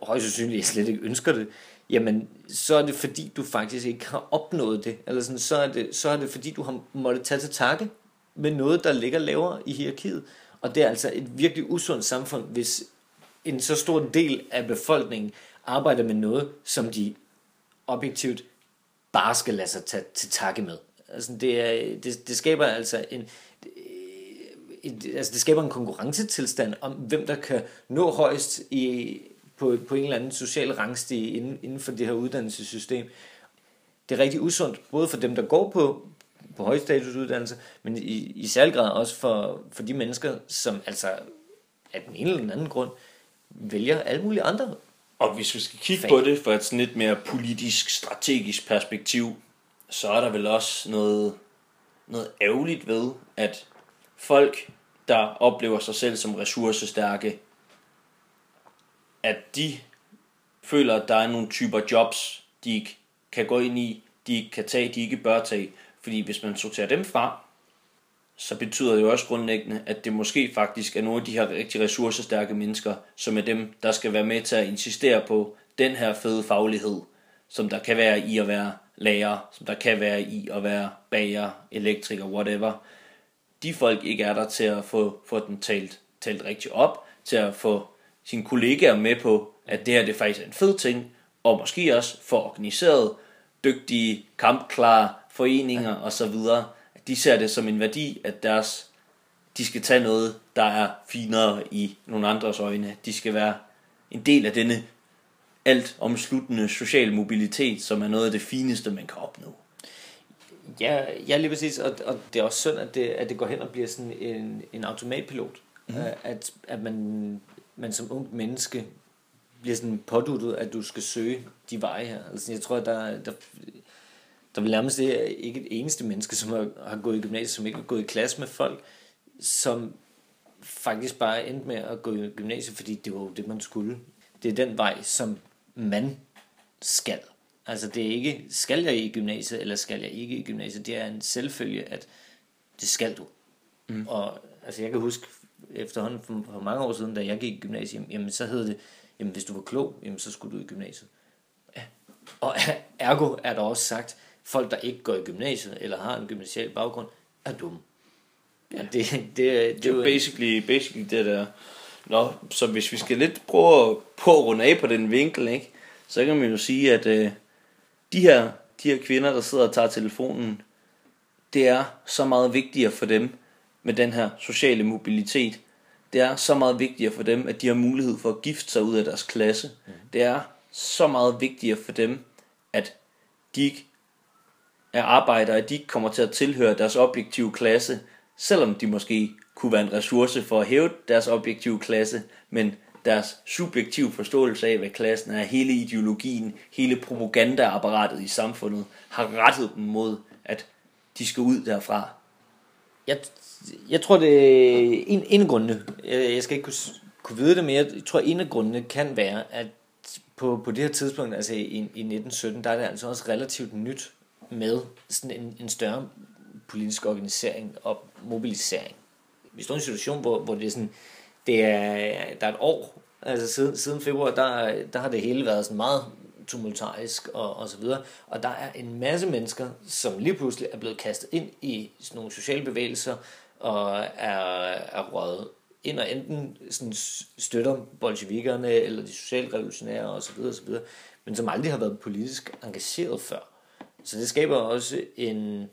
og højst sandsynligt jeg slet ikke ønsker det, jamen så er det fordi, du faktisk ikke har opnået det, eller sådan, så, er det, så er det fordi, du har måttet tage til takke med noget, der ligger lavere i hierarkiet, og det er altså et virkelig usundt samfund, hvis en så stor del af befolkningen arbejder med noget, som de objektivt bare skal lade sig tage til takke med. Altså, det, er, det, det skaber altså en... altså det skaber en konkurrencetilstand om, hvem der kan nå højst i, på, på en eller anden social rangstige inden, inden for det her uddannelsessystem. Det er rigtig usundt, både for dem, der går på, på højstatusuddannelse, men i, i særlig grad også for, for de mennesker, som altså af den ene eller den anden grund vælger alle mulige andre. Og hvis vi skal kigge fag. På det fra et sådan lidt mere politisk, strategisk perspektiv, så er der vel også noget, noget ærgerligt ved, at folk, der oplever sig selv som ressourcestærke, at de føler, at der er nogle typer jobs, de ikke kan gå ind i, de ikke kan tage, de ikke bør tage. Fordi hvis man sorterer dem fra, så betyder det jo også grundlæggende, at det måske faktisk er nogle af de her rigtig ressourcestærke mennesker, som er dem, der skal være med til at insistere på den her fede faglighed, som der kan være i at være lærer, som der kan være i at være bager, elektriker, whatever. De folk ikke er der til at få, få den talt, talt rigtig op, til at få sine kollegaer med på, at det her det faktisk er en fed ting, og måske også for organiseret, dygtige, kampklare foreninger osv., de ser det som en værdi, at deres, de skal tage noget, der er finere i nogle andres øjne. De skal være en del af denne alt omsluttende social mobilitet, som er noget af det fineste, man kan opnå. Ja, ja lige præcis, og, og det er også synd, at det, at det går hen og bliver sådan en, en automatpilot. Mm. At, at man, man som ungt menneske bliver sådan påduttet, at du skal søge de veje her. Altså, jeg tror, at der... der Der vil nærmest ikke et eneste menneske, som har, har gået i gymnasiet, som ikke har gået i klasse med folk, som faktisk bare endte med at gå i gymnasiet, fordi det var jo det, man skulle. Det er den vej, som man skal. Altså det er ikke, skal jeg i gymnasiet, eller skal jeg ikke i gymnasiet? Det er en selvfølge, at det skal du. Mm. Og altså jeg kan huske efterhånden for mange år siden, da jeg gik i gymnasiet, jamen så hed det, jamen hvis du var klog, jamen så skulle du i gymnasiet. Ja. Og ergo er der også sagt, folk, der ikke går i gymnasiet, eller har en gymnasial baggrund, er dumme. Ja, det, det, det, det er jo basically, basically det der. Nå, så hvis vi skal lidt prøve på at runde af på den vinkel, ikke, så kan man jo sige, at øh, de, her, de her kvinder, der sidder og tager telefonen, det er så meget vigtigere for dem med den her sociale mobilitet. Det er så meget vigtigere for dem, at de har mulighed for at gifte sig ud af deres klasse. Mm. Det er så meget vigtigere for dem, at de ikke er arbejdere, at de ikke kommer til at tilhøre deres objektive klasse, selvom de måske kunne være en ressource for at hæve deres objektive klasse, men deres subjektive forståelse af, hvad klassen er, hele ideologien, hele propagandaapparatet i samfundet, har rettet dem mod, at de skal ud derfra. Jeg, jeg tror, det er en, en af grundene, jeg skal ikke kunne, kunne vide det, men jeg tror, en af grundene kan være, at på, på det her tidspunkt, altså i, i nitten sytten, der er det altså også relativt nyt, med sådan en, en større politisk organisering og mobilisering. Vi står i en situation, hvor, hvor det er sådan, det er, der er et år, altså siden, siden februar, der, der har det hele været sådan meget tumultarisk og, og så videre, og der er en masse mennesker, som lige pludselig er blevet kastet ind i sådan nogle sociale bevægelser, og er, er røget ind og enten sådan støtter bolsjevikerne, eller de socialrevolutionære og så videre, og så videre, men som aldrig har været politisk engageret før. Så det skaber også en,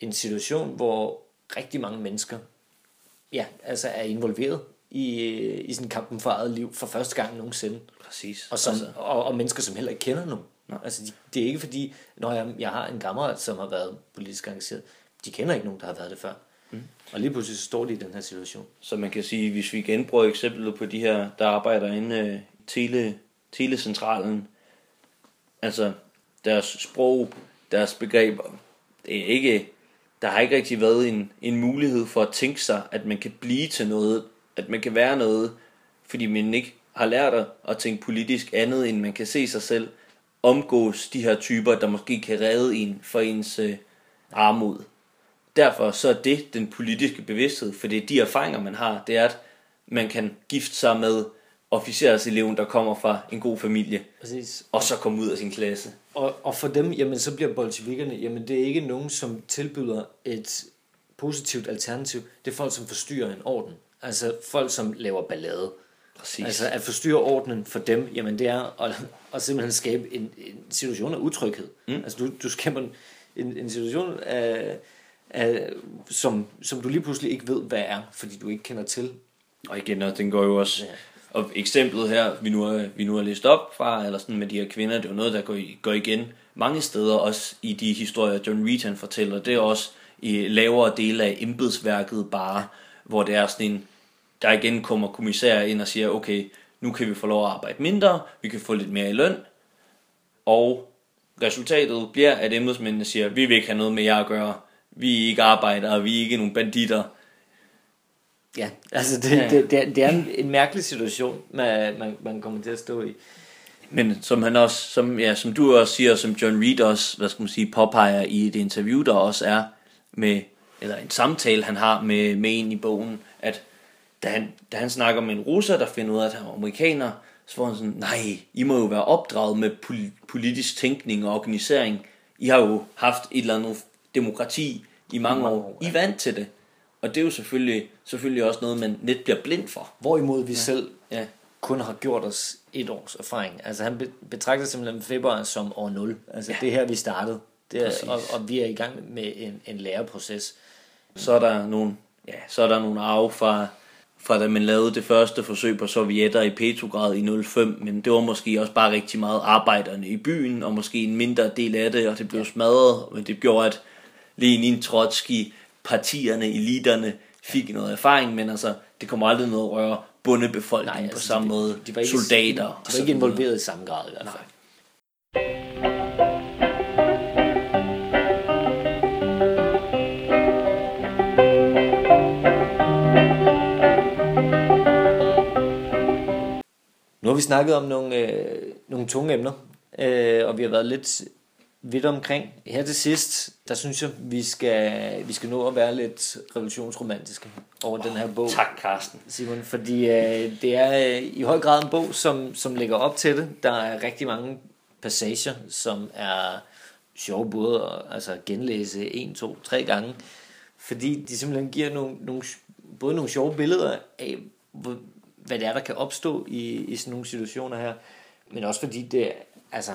en situation, hvor rigtig mange mennesker ja, altså er involveret i, i sådan kampen for eget liv for første gang nogensinde. Præcis. Og, som, altså. og, og mennesker, som heller ikke kender nogen. Ja. Altså, de, det er ikke fordi, når jeg, jeg har en kammerat, som har været politisk engageret, de kender ikke nogen, der har været det før. Mm. Og lige pludselig så står de i den her situation. Så man kan sige, hvis vi igen bruger eksemplet på de her, der arbejder inde i tele, telecentralen, altså deres sprog, deres begreber, det er ikke, der har ikke rigtig været en, en mulighed for at tænke sig, at man kan blive til noget, at man kan være noget, fordi man ikke har lært at tænke politisk andet, end man kan se sig selv omgås de her typer, der måske kan redde en for ens øh, armod. Derfor så er det den politiske bevidsthed, for det er de erfaringer, man har, det er, at man kan gifte sig med officerseleven, der kommer fra en god familie. Præcis. Og så komme ud af sin klasse. Og, og for dem, jamen så bliver bolsjevikerne, jamen det er ikke nogen, som tilbyder et positivt alternativ. Det er folk, som forstyrrer en orden. Altså folk, som laver ballade. Præcis. Altså at forstyrre ordenen for dem, jamen det er at, at simpelthen skabe en, en situation af utryghed. Mm. Altså du, du skaber en, en, en situation, af, af, som, som du lige pludselig ikke ved, hvad er, fordi du ikke kender til. Og igen, den går jo også... Ja. Og eksemplet her, vi nu har, vi nu har læst op fra, eller sådan med de her kvinder, det er jo noget, der går, går igen mange steder, også i de historier, John Reed han fortæller. Det er også i lavere dele af embedsværket bare, hvor det er sådan en, der igen kommer kommissærer ind og siger, okay, nu kan vi få lov at arbejde mindre, vi kan få lidt mere i løn, og resultatet bliver, at embedsmændene siger, vi vil ikke have noget med jer at gøre, vi er ikke arbejdere, vi er ikke nogen banditter. Ja, altså det, ja. Det, det, det er en, en mærkelig situation, man, man, man kommer til at stå i. Men som han også, som, ja, som du også siger, som John Reed også, hvad skal man sige, påpeger i et interview, der også er med, eller en samtale, han har med, med en i bogen, at da han, da han snakker med en russer, der finder ud af, at han er amerikaner, så får han sådan, nej, I må jo være opdraget med politisk tænkning og organisering. I har jo haft et eller andet demokrati i mange år. I er vant til det. Og det er jo selvfølgelig, selvfølgelig også noget, man lidt bliver blind for. Hvorimod vi ja. selv ja. kun har gjort os et års erfaring. Altså han betragter simpelthen februar som år nul. Altså ja. det her, vi startede. Det er, og, og vi er i gang med en, en læreproces. Så er der nogle, ja, så er der nogle arve fra... fra da man lavede det første forsøg på sovjetter i Petrograd i nul fem, men det var måske også bare rigtig meget arbejderne i byen, og måske en mindre del af det, og det blev smadret, men det gjorde, at Lenin, Trotsky, partierne, eliterne fik noget erfaring, men altså, det kommer aldrig noget at røre bondebefolkningen altså, på samme de, måde, de var ikke, soldater. De var ikke involveret noget. I samme grad i hvert fald. Nej. Nu har vi snakket om nogle, øh, nogle tunge emner, øh, og vi har været lidt vidt omkring. Her til sidst, der synes jeg, vi skal, vi skal nå at være lidt revolutionsromantiske over oh, den her bog. Tak, Carsten. Simon, fordi øh, det er øh, i høj grad en bog, som, som lægger op til det. Der er rigtig mange passager, som er sjove både at altså, genlæse en, to, tre gange, fordi de simpelthen giver nogle, nogle, både nogle sjove billeder af, hvor, hvad det er, der kan opstå i, i sådan nogle situationer her, men også fordi det altså,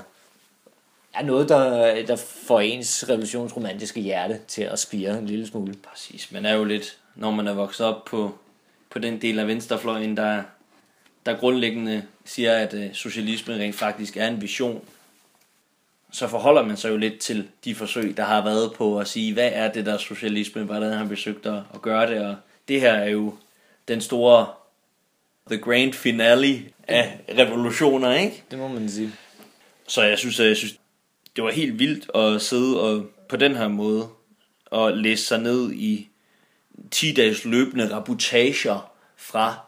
er noget, der, der får ens revolutionsromantiske hjerte til at spire en lille smule. Præcis, man er jo lidt, når man er vokset op på, på den del af venstrefløjen, der, der grundlæggende siger, at øh, socialismen rent faktisk er en vision, så forholder man sig jo lidt til de forsøg, der har været på at sige, hvad er det der socialisme, hvordan har vi søgt at, at gøre det, og det her er jo den store... the grand finale af revolutioner, ikke? Det må man sige. Så jeg synes, jeg synes, det var helt vildt at sidde og på den her måde og læse sig ned i ti dages løbende reportager fra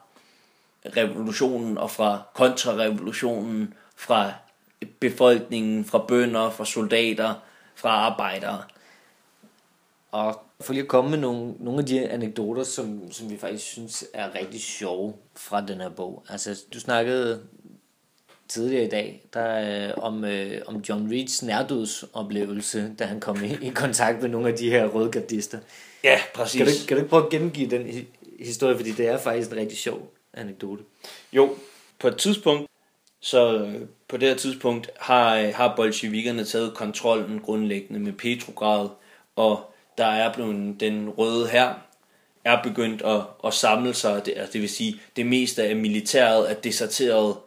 revolutionen og fra kontrarevolutionen, fra befolkningen, fra bønder, fra soldater, fra arbejdere. Og for lige at komme med nogle, nogle af de anekdoter, som, som vi faktisk synes er rigtig sjove fra den her bog. Altså, du snakkede tidligere i dag der, øh, om, øh, om John Reeds nærdødsoplevelse, da han kom i, i kontakt med nogle af de her rødgardister. Ja, præcis. Kan du, kan du ikke prøve at gengive den historie, fordi det er faktisk en rigtig sjov anekdote? Jo, på et tidspunkt, så på det her tidspunkt, har, har bolsjevikerne taget kontrollen grundlæggende med Petrograd, og der er blevet den røde hær er begyndt at, at samle sig, det, det vil sige, det meste af militæret er deserteret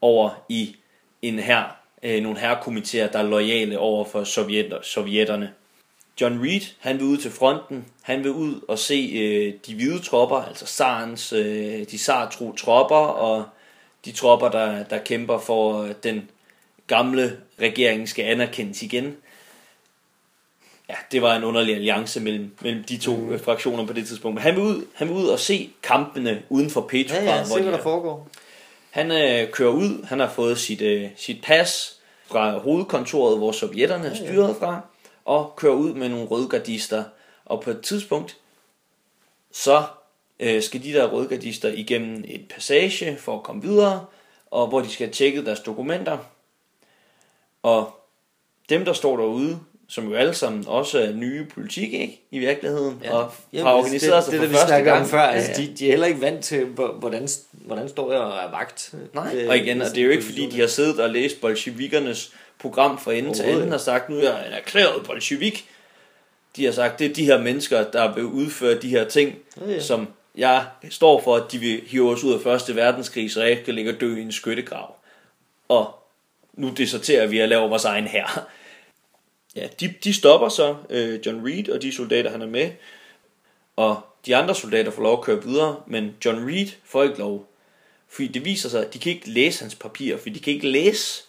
over i en hær, øh, nogle hærkomiteer, der er loyale over for sovjetter, sovjetterne. John Reed, han vil ud til fronten, han vil ud og se øh, de hvide tropper, altså tsarens, øh, de tsartro tropper, og de tropper, der, der kæmper for, øh, den gamle regering skal anerkendes igen. Ja, det var en underlig alliance mellem, mellem de to mm. fraktioner på det tidspunkt. Men han vil ud, han vil ud og se kampene uden for Petrograd. Ja, ja, se hvad der foregår. Han øh, kører ud, han har fået sit, øh, sit pas fra hovedkontoret, hvor sovjetterne er styret ja, ja. fra, og kører ud med nogle rødgardister. Og på et tidspunkt, så øh, skal de der rødgardister igennem et passage for at komme videre, og hvor de skal tjekke deres dokumenter. Og dem, der står derude, som jo alle sammen også er nye politik, ikke? I virkeligheden, ja. og har organiseret det, sig det, for det, første gang. Det, det, vi om før, altså ja, ja. De, de er heller ikke vant til, hvordan, hvordan står jeg og er vagt. Nej, det, og igen, og det er jo ikke fordi, de har siddet og læst bolsjevikernes program fra ende til ende, og sagt, nu er jeg en erklæret bolsjevik. De har sagt, det er de her mennesker, der vil udføre de her ting, ja, ja. som jeg står for, at de vil hive os ud af Første Verdenskrig, så jeg kan ligge og dø i en skyttegrav. Og nu deserterer vi at lave vores egen hær. Ja, de, de stopper så, øh, John Reed og de soldater, han er med, og de andre soldater får lov at køre videre, men John Reed får ikke lov, fordi det viser sig, at de kan ikke læse hans papirer, fordi de kan ikke læse.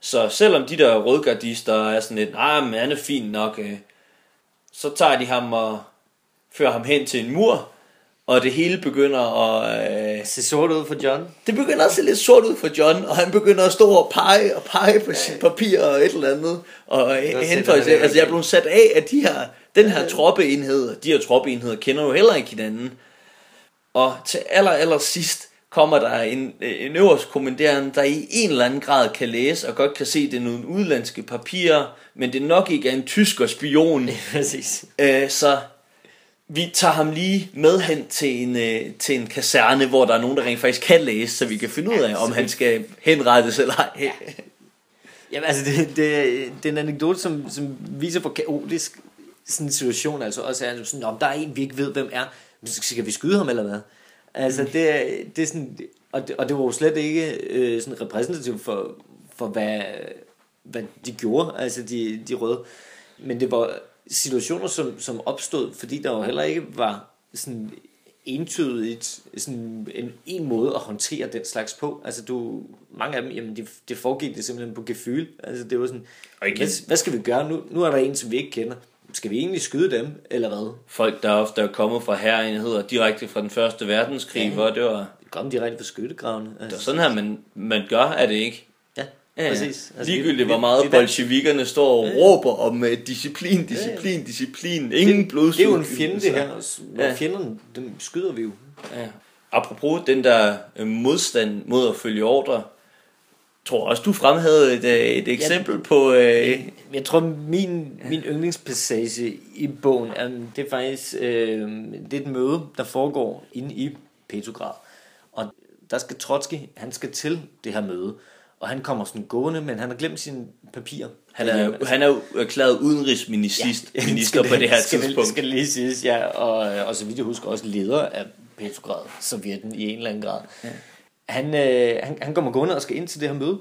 Så selvom de der rødgardister er sådan lidt, nej, men han er fint nok, øh, så tager de ham og fører ham hen til en mur, og det hele begynder at, øh, se sort ud for John. Det begynder at se lidt sort ud for John, og han begynder at stå og pege og pege på sit papir og et eller andet. Og hen for altså jeg blev sat af at de her den her troppeenhed, de her troppeenheder kender jo heller ikke hinanden. Og til aller aller sidst kommer der en, en øverstkommanderende, der i en eller anden grad kan læse, og godt kan se, det er nogle udenlandske papirer, men det nok ikke er en tysker spion. Ja, præcis. Æ, så vi tager ham lige med hen til en, til en kaserne, hvor der er nogen, der rent faktisk kan læse, så vi kan finde ud af, om han skal henrettes eller ej. Ja. Jamen altså, det, det, det er en anekdote, som, som viser, hvor kaotisk sådan en situation altså også er. Sådan, om der er en, vi ikke ved, hvem er, skal vi skyde ham eller hvad? Altså det, det er sådan, og det, og det var jo slet ikke øh, sådan repræsentativt for for hvad hvad de gjorde, altså de de røde, men det var situationer som som opstod, fordi der jo heller ikke var sådan entydigt sådan en en måde at håndtere den slags på. Altså du mange af dem, jamen det de foregik det simpelthen på gefühl. Altså det var sådan okay. hvad, hvad skal vi gøre nu? Nu er der en, som vi ikke kender. Skal vi egentlig skyde dem, eller hvad? Folk, der ofte er kommet fra herrenheder, direkte fra den første verdenskrig, ja, hvor det var... Kom direkte fra skyttegravene. Altså. Det var sådan her, man, man gør, er det ikke? Ja, ja, præcis. Altså, ligegyldigt, vi, hvor meget bolsjevikerne står og ja, råber om uh, disciplin, disciplin, ja, ja. disciplin, ingen blodsud. Det er jo en fjende, det her. Ja. Fjenderne, dem skyder vi jo. Ja. Apropos den der modstand mod at følge ordre, jeg tror også, du fremhævede et, et eksempel jeg, på... Øh... Jeg, jeg tror, min, min yndlingspassage i bogen, er, det er faktisk øh, det er et møde, der foregår inde i Petrograd. Og der skal Trotsky, han skal til det her møde, og han kommer sådan gående, men han har glemt sine papirer. Han er jo han er erklæret udenrigsminister ja, minister det, på det her skal tidspunkt. Det skal lige siges, ja, og, og så vidt jeg husker også leder af Petrograd, sovjetten i en eller anden grad. Ja. Han, øh, han, han kommer gående og skal ind til det her møde,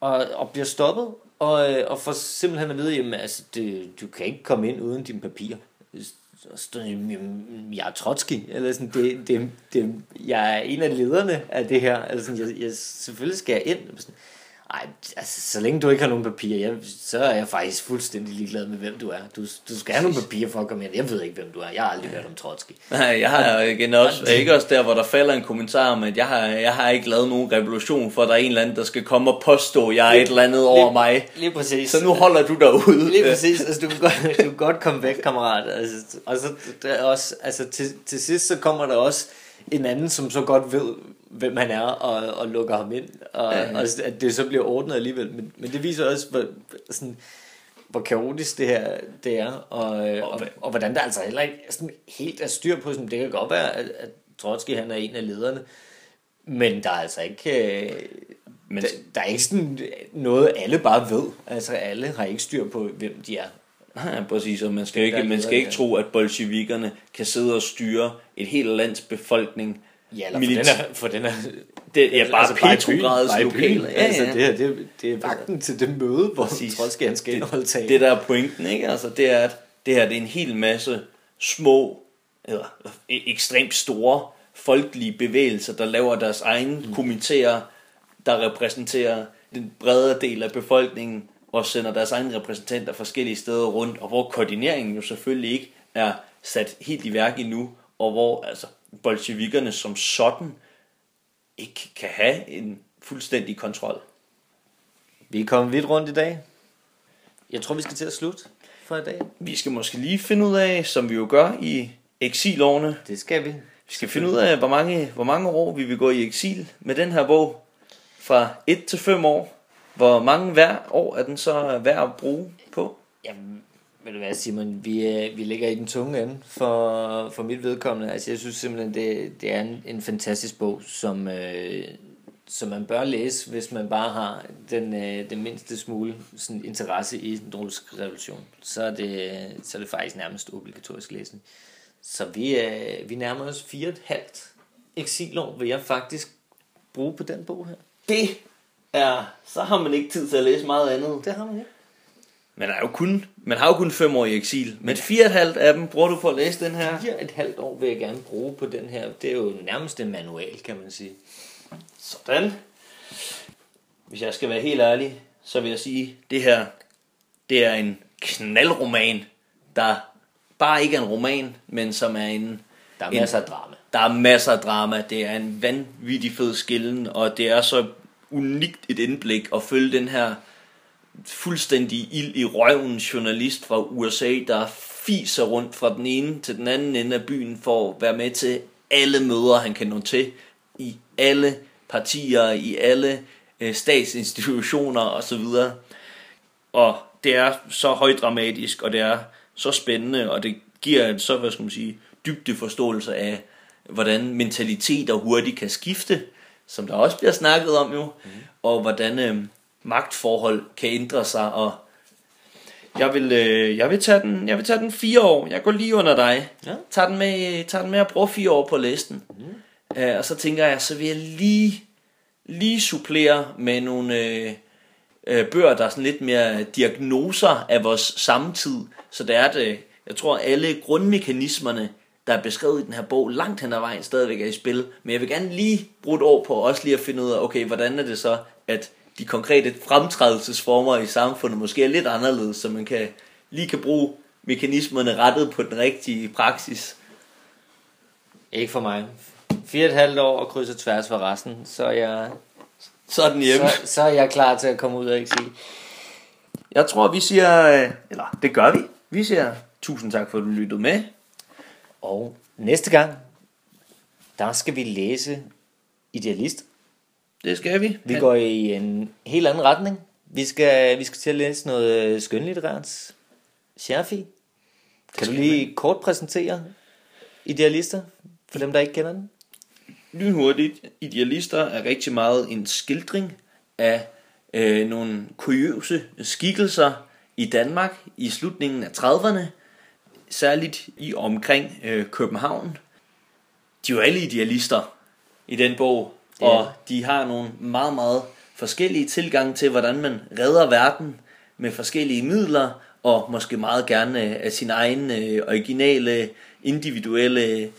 og, og bliver stoppet, og, øh, og får simpelthen at vide, jamen, altså, det, du kan ikke komme ind uden dine papirer. Jeg er Trotsky, eller sådan, det, det, det, jeg er en af lederne af det her, altså, jeg, jeg, selvfølgelig skal jeg ind. Nej, altså, så længe du ikke har nogen papirer, jeg, så er jeg faktisk fuldstændig ligeglad med, hvem du er. Du, du skal have nogle papirer for at komme ind. Jeg ved ikke, hvem du er. Jeg har aldrig hørt om Trotsky. Nej, jeg har igen også, ikke også der, hvor der falder en kommentar om, at jeg har, jeg har ikke lavet nogen revolution, for at der er en eller anden, der skal komme og påstå, at jeg er lige, et eller andet over lige, mig. Lige præcis. Så nu holder du derude. Lige præcis. Altså, du kan godt, du kan godt komme væk, kammerat. Altså, og så, der også, altså, til, til sidst, så kommer der også en anden, som så godt ved, hvem han er, og, og lukker ham ind, og, ja, ja. og at det så bliver ordnet alligevel, men, men det viser også, hvor, sådan, hvor kaotisk det her det er, og, og, og, og hvordan der altså heller ikke sådan, helt er styr på, sådan, det kan godt være, at, at Trotsky han er en af lederne, men der er altså ikke, øh, men, der, der er ikke sådan noget, alle bare ved, altså alle har ikke styr på, hvem de er. Ja, præcis, og man skal jo ikke, man skal ikke tro, at bolsjevikerne kan sidde og styre et helt lands befolkning. Ja, eller Milit- for den her... Det er bare altså Petrograds lokale. Ja, ja. Altså det her, det, det er vagten til det møde, hvor Trotsky han skal indholde tale. Det der er pointen, ikke? Altså det er, at det her det er en hel masse små, eller ekstremt store folkelige bevægelser, der laver deres egne mm. komitéer, der repræsenterer den bredere del af befolkningen, og sender deres egne repræsentanter forskellige steder rundt, og hvor koordineringen jo selvfølgelig ikke er sat helt i værk endnu, og hvor altså bolsjevikerne som sådan ikke kan have en fuldstændig kontrol. Vi er kommet vidt rundt i dag. Jeg tror vi skal til at slutte for i dag. Vi skal måske lige finde ud af, som vi jo gør i Exilårene. Det skal vi. Vi skal finde ud af hvor mange, hvor mange år vi vil gå i eksil med den her bog. Fra et til fem år. Hvor mange hver år er den så værd at bruge på? Jamen, ved du hvad, Simon, vi, vi ligger i den tunge ende for, for mit vedkommende. Altså, jeg synes simpelthen, det, det er en, en fantastisk bog, som, øh, som man bør læse, hvis man bare har den, øh, den mindste smule sådan, interesse i den russiske revolution. Så er det, så er det faktisk nærmest obligatorisk læsning. Så vi, øh, vi nærmer os fire et halvt eksilår, vil jeg faktisk bruge på den bog her. Det er, så har man ikke tid til at læse meget andet. Det har man ikke. Man, er jo kun, man har jo kun fem år i eksil. Men fire et halvt af dem bruger du på at læse den her. Fire et halvt år vil jeg gerne bruge på den her. Det er jo nærmest en manual, kan man sige. Sådan. Hvis jeg skal være helt ærlig, så vil jeg sige, det her, det er en knaldroman, der bare ikke er en roman, men som er en Der er en, masser af drama. Der er masser af drama. Det er en vanvittig fed skillen, og det er så unikt et indblik at følge den her fuldstændig ild i røven journalist fra U S A, der fiser rundt fra den ene til den anden ende af byen for at være med til alle møder, han kan nå til, i alle partier, i alle øh, statsinstitutioner osv. Og det er så højdramatisk, og det er så spændende, og det giver en så, hvad skal man sige, dybde forståelse af, hvordan mentaliteter hurtigt kan skifte, som der også bliver snakket om jo, mm. og hvordan øh, magtforhold kan ændre sig. Og jeg vil, øh, jeg vil tage den, jeg vil tage den fire år. Jeg går lige under dig. Ja. Tag den med, tag den med at bruge fire år på listen. Mm. Øh, og så tænker jeg, så vil jeg lige, lige supplere med nogle øh, øh, bøger, der er sådan lidt mere diagnoser af vores samtid. Så det er det. Jeg tror, alle grundmekanismerne, der er beskrevet i den her bog, langt hen ad vejen stadigvæk er i spil. Men jeg vil gerne lige bruge et år på også lige at finde ud af, okay, hvordan er det så, at de konkrete fremtrædelsesformer i samfundet måske er lidt anderledes, så man kan, lige kan bruge mekanismerne rettet på den rigtige praksis. Ikke for mig. Fire og et halvt år og krydser tværs for resten, så er jeg, så er den hjemme. Så, så er jeg klar til at komme ud og ikke sige. Jeg tror, vi siger, eller det gør vi. Vi siger tusind tak for, at du lyttede med. Og næste gang, der skal vi læse Idealist. Det skal vi. Vi går i en helt anden retning. Vi skal, vi skal til at læse noget skønlitterært. Scherfi, kan du lige man. kort præsentere Idealister, for dem, der ikke kender den? Lynhurtigt. Idealister er rigtig meget en skildring af øh, nogle kuriøse skikkelser i Danmark i slutningen af trediverne, særligt i omkring øh, København. De er jo alle idealister i den bog, ja. Og de har nogle meget, meget forskellige tilgange til, hvordan man redder verden med forskellige midler, og måske meget gerne af sin egen øh, originale, individuelle,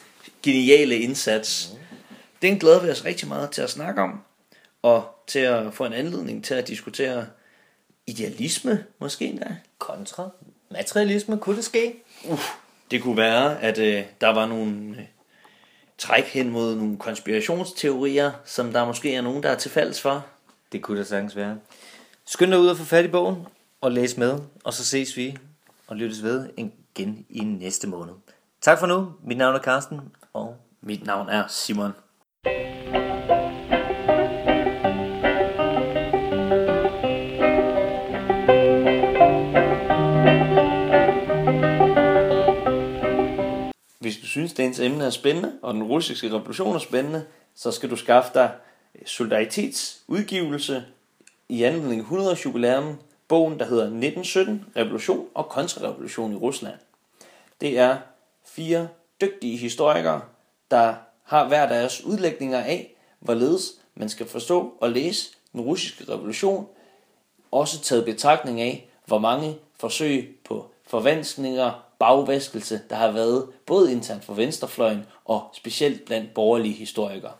geniale indsats. Den glæder vi os rigtig meget til at snakke om, og til at få en anledning til at diskutere idealisme, måske endda. Kontra materialisme, kunne det ske? Uh, det kunne være, at øh, der var nogle øh, træk hen mod nogle konspirationsteorier, som der måske er nogen, der er tilfalds for. Det kunne da sagtens være. Skynd dig ud og få fat i bogen, og læs med, og så ses vi og lyttes ved igen i næste måned. Tak for nu. Mit navn er Carsten, og mit navn er Simon. Hvis du synes, at ens emne er spændende, og den russiske revolution er spændende, så skal du skaffe dig Solidaritets udgivelse i anledning af hundrede års jubilæum, bogen, der hedder nitten sytten, Revolution og kontrarevolution i Rusland. Det er fire dygtige historikere, der har hver deres udlægninger af, hvorledes man skal forstå og læse den russiske revolution, også taget betragtning af, hvor mange forsøg på forvanskninger, bagvaskelse, der har været både internt for venstrefløjen og specielt blandt borgerlige historikere.